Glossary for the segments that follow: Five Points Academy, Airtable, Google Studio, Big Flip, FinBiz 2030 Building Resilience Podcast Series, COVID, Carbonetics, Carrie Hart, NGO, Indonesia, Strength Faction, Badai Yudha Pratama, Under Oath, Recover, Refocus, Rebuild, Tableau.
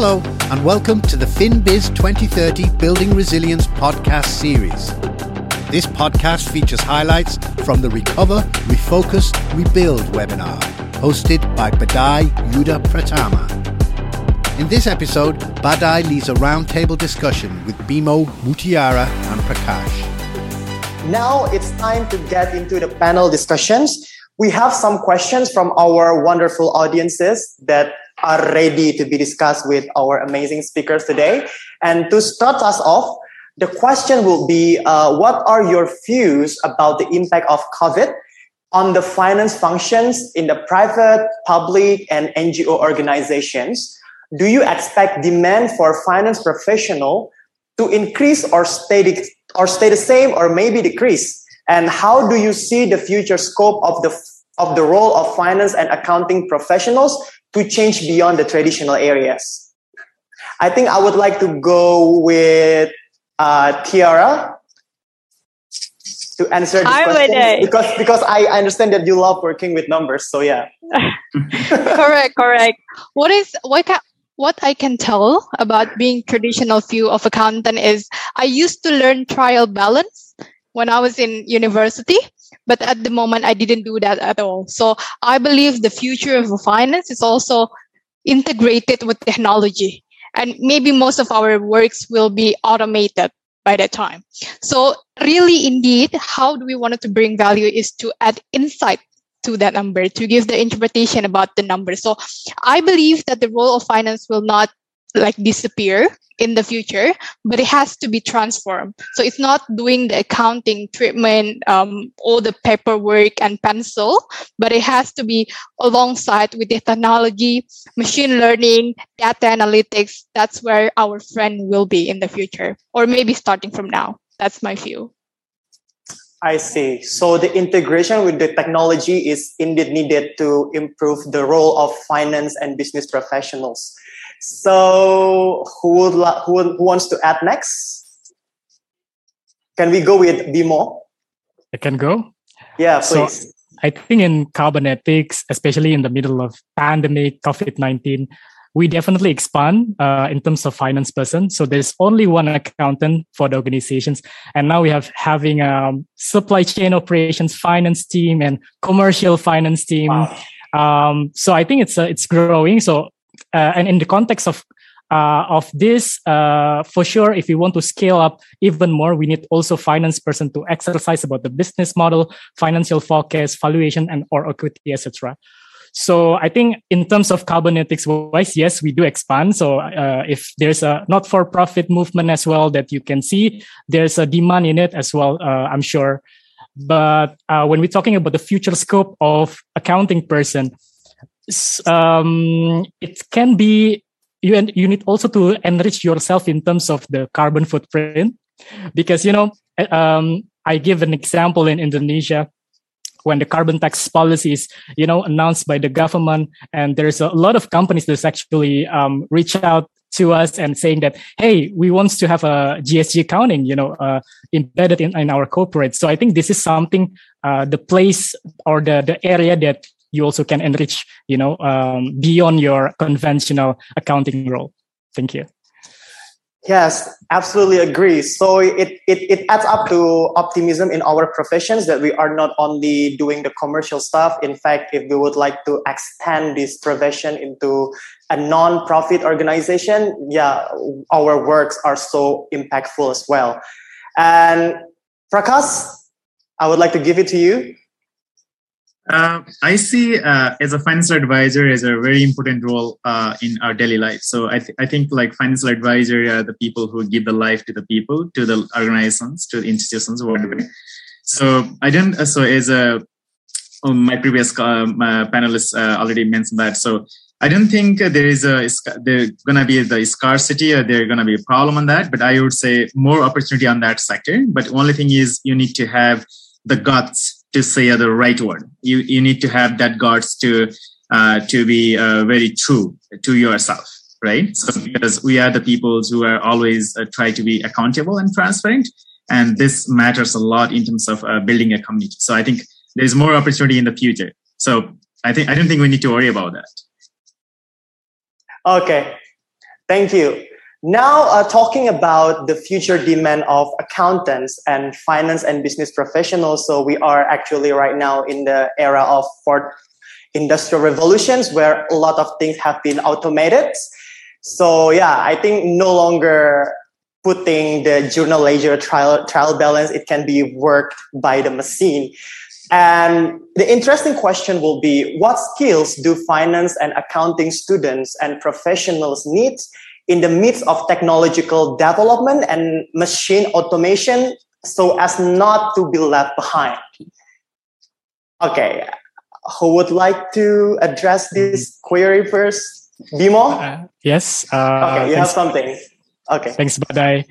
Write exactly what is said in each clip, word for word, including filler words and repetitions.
Hello and welcome to the FinBiz twenty thirty Building Resilience Podcast Series. This podcast features highlights from the Recover, Refocus, Rebuild webinar, hosted by Badai Yudha Pratama. In this episode, Badai leads a roundtable discussion with Bimo, Mutiara and Prakash. Now it's time to get into the panel discussions. We have some questions from our wonderful audiences that are ready to be discussed with our amazing speakers today. And to start us off, the question will be, uh, what are your views about the impact of COVID on the finance functions in the private, public, and N G O organizations? Do you expect demand for finance professional to increase or stay, de- or stay the same or maybe decrease? And how do you see the future scope of the, of the role of finance and accounting professionals to change beyond the traditional areas? I think I would like to go with uh, Tiara to answer this Hi, question because, because I understand that you love working with numbers. So yeah. correct, correct. What is what can, what I can tell about being traditional view of accountant is I used to learn trial balance when I was in university. But at the moment, I didn't do that at all. So I believe the future of finance is also integrated with technology. And maybe most of our works will be automated by that time. So really, indeed, how do we want to bring value is to add insight to that number, to give the interpretation about the number. So I believe that the role of finance will not like disappear in the future, but it has to be transformed. So it's not doing the accounting treatment, um, all the paperwork and pencil, but it has to be alongside with the technology, machine learning, data analytics. That's where our friend will be in the future, or maybe starting from now. That's my view. I see. So the integration with the technology is indeed needed to improve the role of finance and business professionals. So who would la- who, who wants to add next? Can we go with Bimo? I can go. Yeah, please. So I think in Carbonetics, especially in the middle of pandemic, COVID nineteen, we definitely expand uh, in terms of finance person. So there's only one accountant for the organizations. And now we have having a um, supply chain operations finance team and commercial finance team. Wow. Um, so I think it's uh, it's growing. So Uh, and in the context of uh, of this, uh, for sure, if we want to scale up even more, we need also finance person to exercise about the business model, financial forecast, valuation, and or equity, et cetera. So I think in terms of Carbonetics wise, yes, we do expand. So uh, if there's a not-for-profit movement as well that you can see, there's a demand in it as well, uh, I'm sure. But uh, when we're talking about the future scope of accounting person, Um, it can be you and you need also to enrich yourself in terms of the carbon footprint, because you know um, I give an example in Indonesia when the carbon tax policy is you know announced by the government, and there's a lot of companies that's actually um, reach out to us and saying that, hey, we want to have a G S G accounting, you know, uh, embedded in, in our corporate. So I think this is something uh, the place or the the area that you also can enrich, you know, um, beyond your conventional accounting role. Thank you. Yes, absolutely agree. So it, it it adds up to optimism in our professions that we are not only doing the commercial stuff. In fact, if we would like to extend this profession into a non-profit organization, yeah, our works are so impactful as well. And Prakash, I would like to give it to you. Uh, I see uh, as a financial advisor as a very important role uh, in our daily life. So I, th- I think like financial advisor are the people who give the life to the people, to the organizations, to the institutions, whatever. So I don't. So as a oh, my previous uh, my panelists uh, already mentioned that. So I don't think there is a there gonna be the scarcity or there gonna be a problem on that. But I would say more opportunity on that sector. But only thing is you need to have the guts to say the right word. You you need to have that guts to uh, to be uh, very true to yourself, right? So because we are the people who are always uh, try to be accountable and transparent, and this matters a lot in terms of uh, building a community. So I think there's more opportunity in the future. So I think I don't think we need to worry about that. Okay, Thank you. Now, uh, talking about the future demand of accountants and finance and business professionals. So we are actually right now in the era of fourth industrial revolutions where a lot of things have been automated. So yeah, I think no longer putting the journal ledger trial, trial balance, it can be worked by the machine. And the interesting question will be, what skills do finance and accounting students and professionals need in the midst of technological development and machine automation so as not to be left behind? Okay, who would like to address this query first? Bimo? Uh, yes. Uh, okay, you thanks. have something. Okay. Thanks, Badai.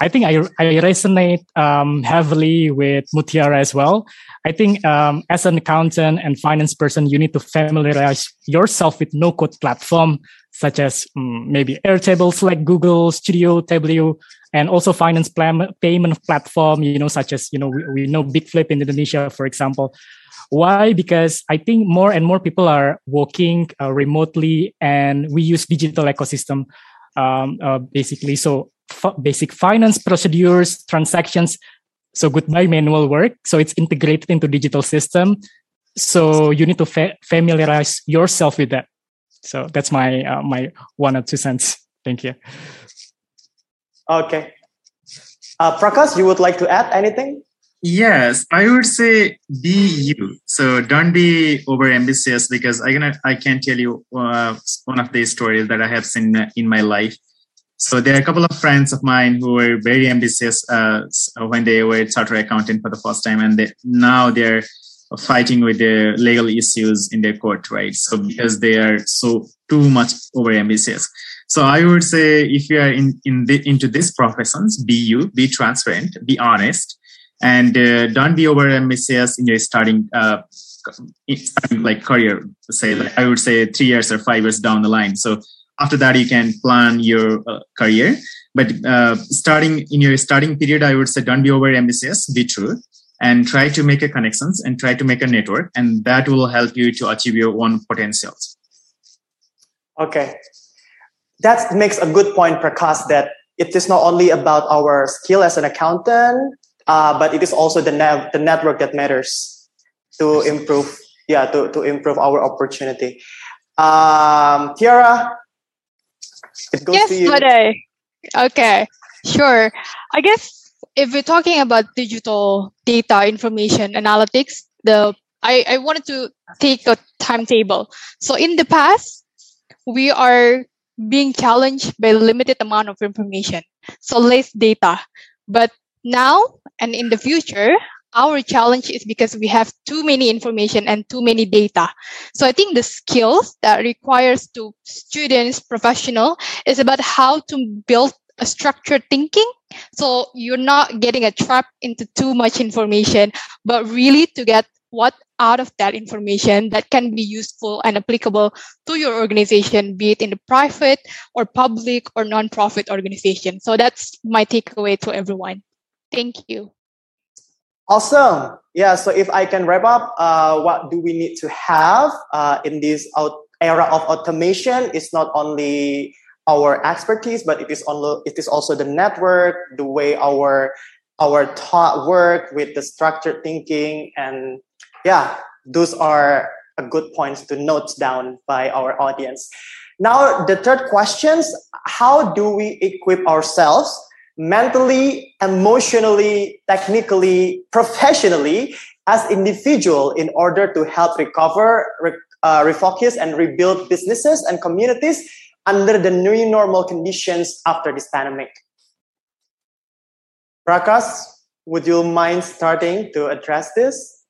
I think I, I resonate um, heavily with Mutiara as well. I think um, as an accountant and finance person, you need to familiarize yourself with no-code platform such as um, maybe Airtable, like Google Studio, Tableau, and also finance plan- payment platform, you know, such as, you know, we, we know Big Flip in Indonesia, for example. Why? Because I think more and more people are working uh, remotely, and we use digital ecosystem um, uh, basically. So f- basic finance procedures, transactions. So goodbye manual work. So it's integrated into digital system. So you need to fa- familiarize yourself with that. So that's my uh, my one or two cents. Thank you. Okay. Uh, Prakash, you would like to add anything? Yes, I would say be you. So don't be overambitious, because I can I can tell you uh, one of the stories that I have seen in my life. So there are a couple of friends of mine who were very ambitious uh, when they were chartered accountant for the first time, and they, now they're fighting with their legal issues in their court, right? So because they are so too much overambitious. So I would say if you are in in the, into these professions, be you, be transparent, be honest. And uh, don't be over ambitious in your starting, uh, starting like career. Say, like, I would say three years or five years down the line. So after that, you can plan your uh, career. But uh, starting in your starting period, I would say don't be over ambitious. Be true, and try to make a connections and try to make a network, and that will help you to achieve your own potentials. Okay, that makes a good point, Prakash. That it is not only about our skill as an accountant. Uh, but it is also the nav- the network that matters to improve, yeah, to, to improve our opportunity. Um, Tiara, it goes yes, to you. Yes, okay, sure. I guess if we're talking about digital data, information, analytics, the I, I wanted to take a timetable. So in the past, we are being challenged by limited amount of information, so less data, but now and in the future, our challenge is because we have too many information and too many data. So I think the skills that requires to students, professional, is about how to build a structured thinking. So you're not getting a trap into too much information, but really to get what out of that information that can be useful and applicable to your organization, be it in the private or public or nonprofit organization. So that's my takeaway to everyone. Thank you. Awesome. Yeah. So if I can wrap up, uh, what do we need to have uh, in this out- era of automation? It's not only our expertise, but it is on- it is also the network, the way our our thought work with the structured thinking, and yeah, those are a good points to note down by our audience. Now, the third question: how do we equip ourselves? Mentally, emotionally, technically, professionally, as individual in order to help recover, re- uh, refocus, and rebuild businesses and communities under the new normal conditions after this pandemic. Prakash, would you mind starting to address this?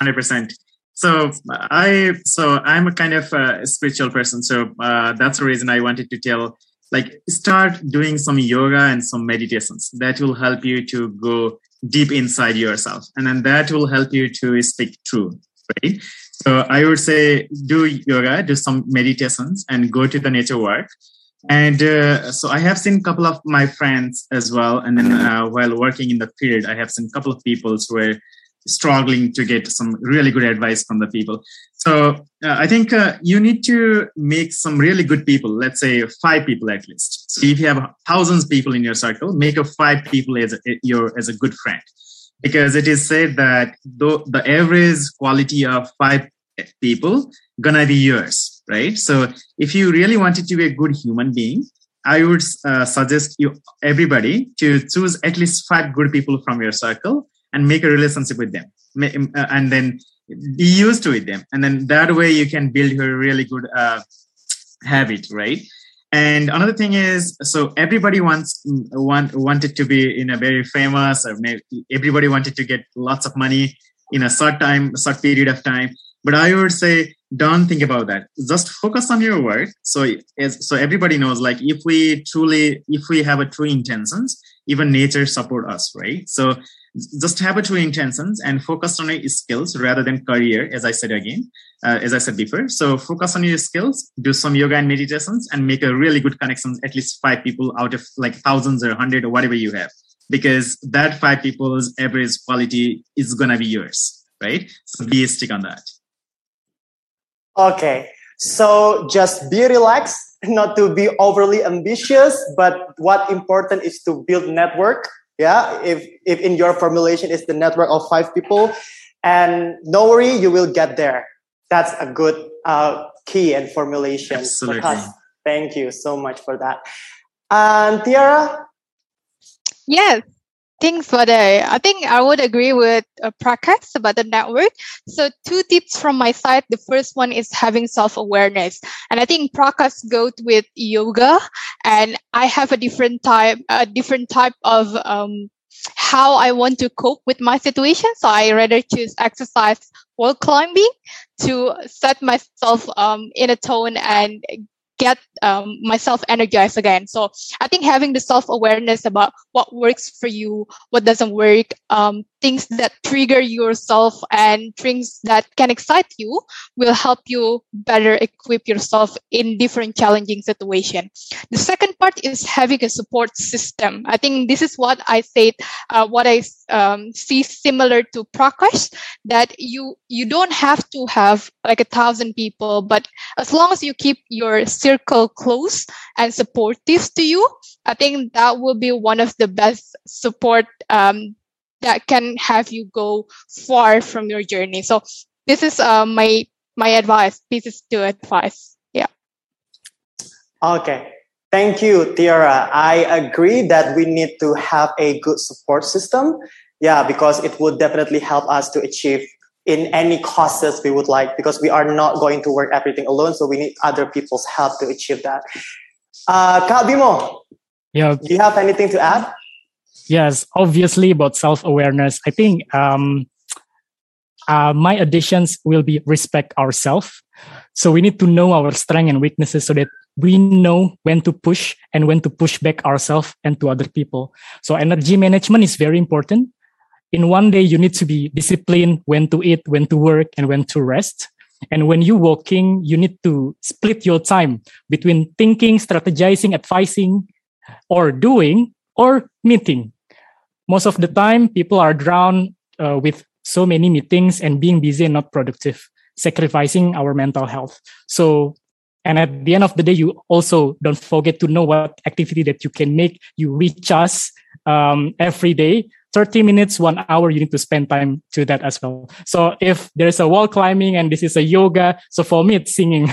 one hundred percent. So I, so I'm a kind of a spiritual person. So uh, that's the reason I wanted to tell. Like start doing some yoga and some meditations. That will help you to go deep inside yourself. And then that will help you to speak true, right? So I would say do yoga, do some meditations and go to the nature walk. And uh, so I have seen a couple of my friends as well. And then uh, while working in the field, I have seen a couple of people who were struggling to get some really good advice from the people. So uh, I think uh, you need to make some really good people, let's say five people at least. So if you have thousands of people in your circle, make a five people as a, your, as a good friend. Because it is said that the, the average quality of five people gonna be yours, right? So if you really wanted to be a good human being, I would uh, suggest you everybody to choose at least five good people from your circle and make a relationship with them, and then be used to it them. And then that way you can build your really good uh, habit, right? And another thing is, so everybody wants want, wanted to be in a very famous, or maybe everybody wanted to get lots of money in a short time, short period of time. But I would say, don't think about that. Just focus on your work. So, as, so everybody knows, like if we truly, if we have a true intentions, even nature support us, right? So just have a true intentions and focus on your skills rather than career, as I said again, uh, as I said before. So focus on your skills, do some yoga and meditations, and make a really good connection, at least five people out of like thousands or a hundred or whatever you have, because that five people's average quality is going to be yours, right? So be stick on that. Okay, so just be relaxed, not to be overly ambitious, but what important is to build network. Yeah, if if in your formulation is the network of five people, and no worry, you will get there. That's a good uh, key and formulation. Absolutely. Because, thank you so much for that. And Tiara? Yes. Thanks, Badai. I think I would agree with uh, Prakash about the network. So two tips from my side. The first one is having self-awareness. And I think Prakash goes with yoga, and I have a different type, a different type of um, how I want to cope with my situation. So I rather choose exercise while climbing to set myself um, in a tone and get um, myself energized again. So I think having the self-awareness about what works for you, what doesn't work, um, things that trigger yourself and things that can excite you will help you better equip yourself in different challenging situations. The second part is having a support system. I think this is what I said, uh, what I um, see similar to Prakash, that you, you don't have to have like a thousand people, but as long as you keep your circle close and supportive to you, I think that will be one of the best support um, that can have you go far from your journey. So this is uh, my my advice. This is the advice. Yeah. Okay. Thank you, Tiara. I agree that we need to have a good support system. Yeah, because it would definitely help us to achieve in any causes we would like, because we are not going to work everything alone. So we need other people's help to achieve that. Uh, Kak Bimo, yeah. Do you have anything to add? Yes, obviously about self-awareness. I think um, uh, my additions will be respect ourselves. So we need to know our strengths and weaknesses so that we know when to push and when to push back ourselves and to other people. So energy management is very important. In one day, you need to be disciplined when to eat, when to work, and when to rest. And when you're walking, you need to split your time between thinking, strategizing, advising, or doing, or meeting. Most of the time, people are drowned uh, with so many meetings and being busy and not productive, sacrificing our mental health. So, and at the end of the day, you also don't forget to know what activity that you can make. You recharge um, every day. thirty minutes, one hour, you need to spend time to that as well. So if there's a wall climbing and this is a yoga, so for me, it's singing.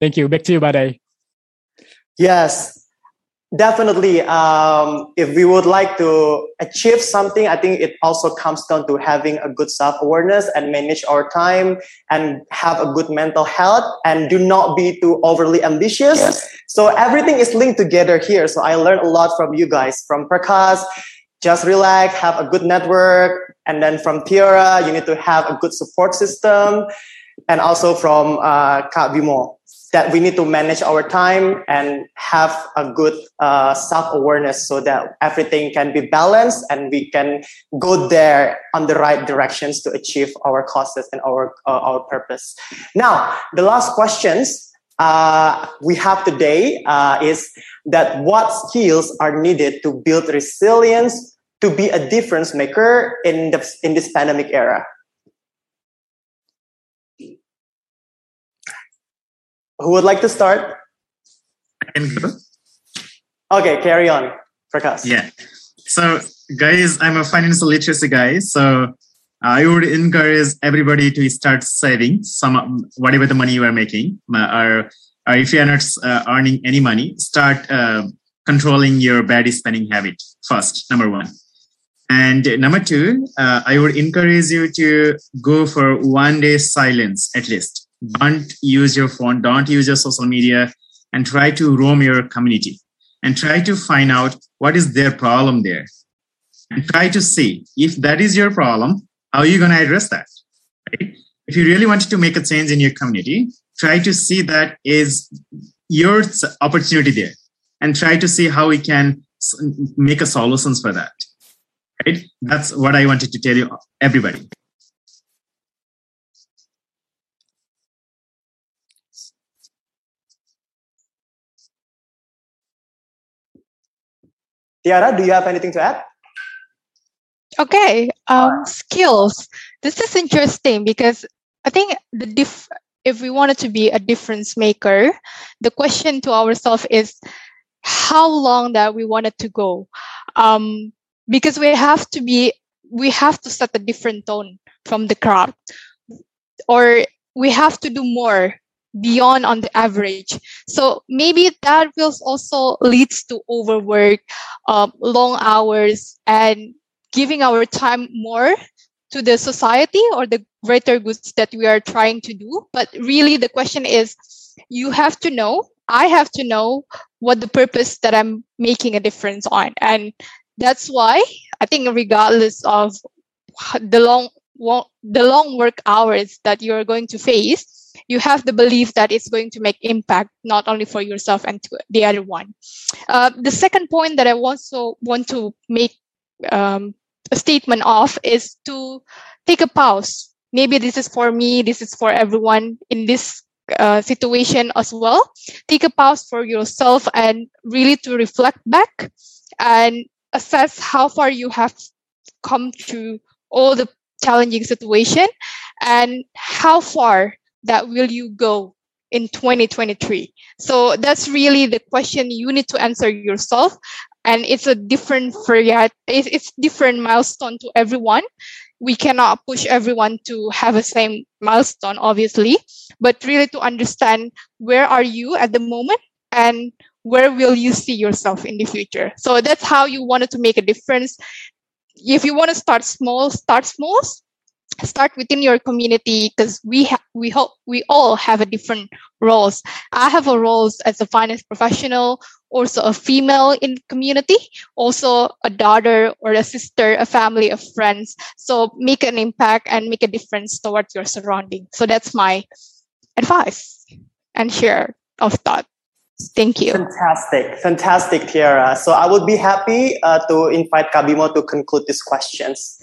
Thank you. Back to you, Badai. Yes, definitely. Um, if we would like to achieve something, I think it also comes down to having a good self-awareness and manage our time and have a good mental health and do not be too overly ambitious. Yes. So everything is linked together here. So I learned a lot from you guys, from Prakash, just relax, have a good network. And then from Tiara, you need to have a good support system. And also from uh, Kak Bimo, that we need to manage our time and have a good uh, self-awareness so that everything can be balanced and we can go there on the right directions to achieve our causes and our, uh, our purpose. Now, the last questions Uh, we have today uh, is that what skills are needed to build resilience to be a difference maker in the in this pandemic era? Who would like to start? Okay, carry on, Prakash. Yeah. So, guys, I'm a financial literacy guy. So, I would encourage everybody to start saving some whatever the money you are making, or, or if you are not uh, earning any money, start uh, controlling your bad spending habit first. Number one, and number two, uh, I would encourage you to go for one day silence at least. Don't use your phone. Don't use your social media, and try to roam your community and try to find out what is their problem there, and try to see if that is your problem. How are you going to address that? Right? If you really want to make a change in your community, try to see that is your opportunity there and try to see how we can make a solutions for that. Right? That's what I wanted to tell you, everybody. Tiara, do you have anything to add? Okay, um, skills. This is interesting because I think the diff- if we wanted to be a difference maker, the question to ourselves is how long that we wanted to go, um, because we have to be, we have to set a different tone from the crowd, or we have to do more beyond on the average. So maybe that will also leads to overwork, um, long hours, and giving our time more to the society or the greater goods that we are trying to do. But really the question is, you have to know, I have to know what the purpose that I'm making a difference on. And that's why I think regardless of the long, the long work hours that you're going to face, you have the belief that it's going to make impact, not only for yourself and to the other one. Uh, the second point that I also want to make Um, a statement of is to take a pause. Maybe this is for me, this is for everyone in this uh, situation as well. Take a pause for yourself and really to reflect back and assess how far you have come through all the challenging situation and how far that will you go in twenty twenty-three. So that's really the question you need to answer yourself. And it's a different it's different milestone to everyone. We cannot push everyone to have the same milestone, obviously, but really to understand where are you at the moment and where will you see yourself in the future. So that's how you wanted to make a difference. If you want to start small, start small. Start within your community, because we ha- we hope we all have a different roles. I have a role as a finance professional, also a female in community, also a daughter or a sister, a family of friends. So make an impact and make a difference towards your surrounding. So that's my advice and share of thought. Thank you. Fantastic. Fantastic, Tiara. So I would be happy uh, to invite Kabimo to conclude these questions.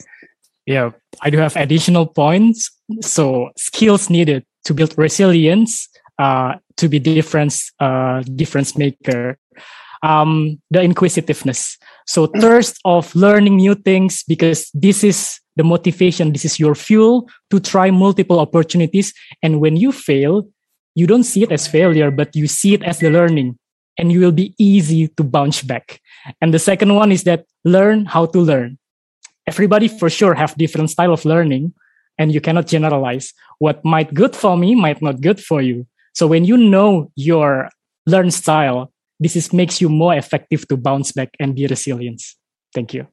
Yeah, I do have additional points. So skills needed to build resilience, uh, to be difference, uh, difference maker. Um, the inquisitiveness. So thirst of learning new things, because this is the motivation. This is your fuel to try multiple opportunities. And when you fail, you don't see it as failure, but you see it as the learning, and you will be easy to bounce back. And the second one is that learn how to learn. Everybody for sure have different style of learning, and you cannot generalize. What might good for me might not good for you. So when you know your learn style, this is makes you more effective to bounce back and be resilient. Thank you.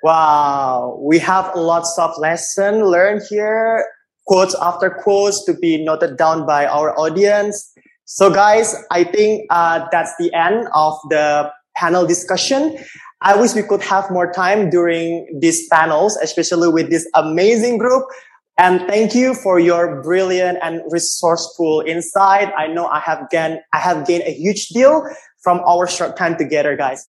Wow. We have lots of lessons learned here. Quotes after quotes to be noted down by our audience. So guys, I think uh, that's the end of the panel discussion. I wish we could have more time during these panels, especially with this amazing group. And thank you for your brilliant and resourceful insight. I know I have gained, I have gained a huge deal from our short time together, guys.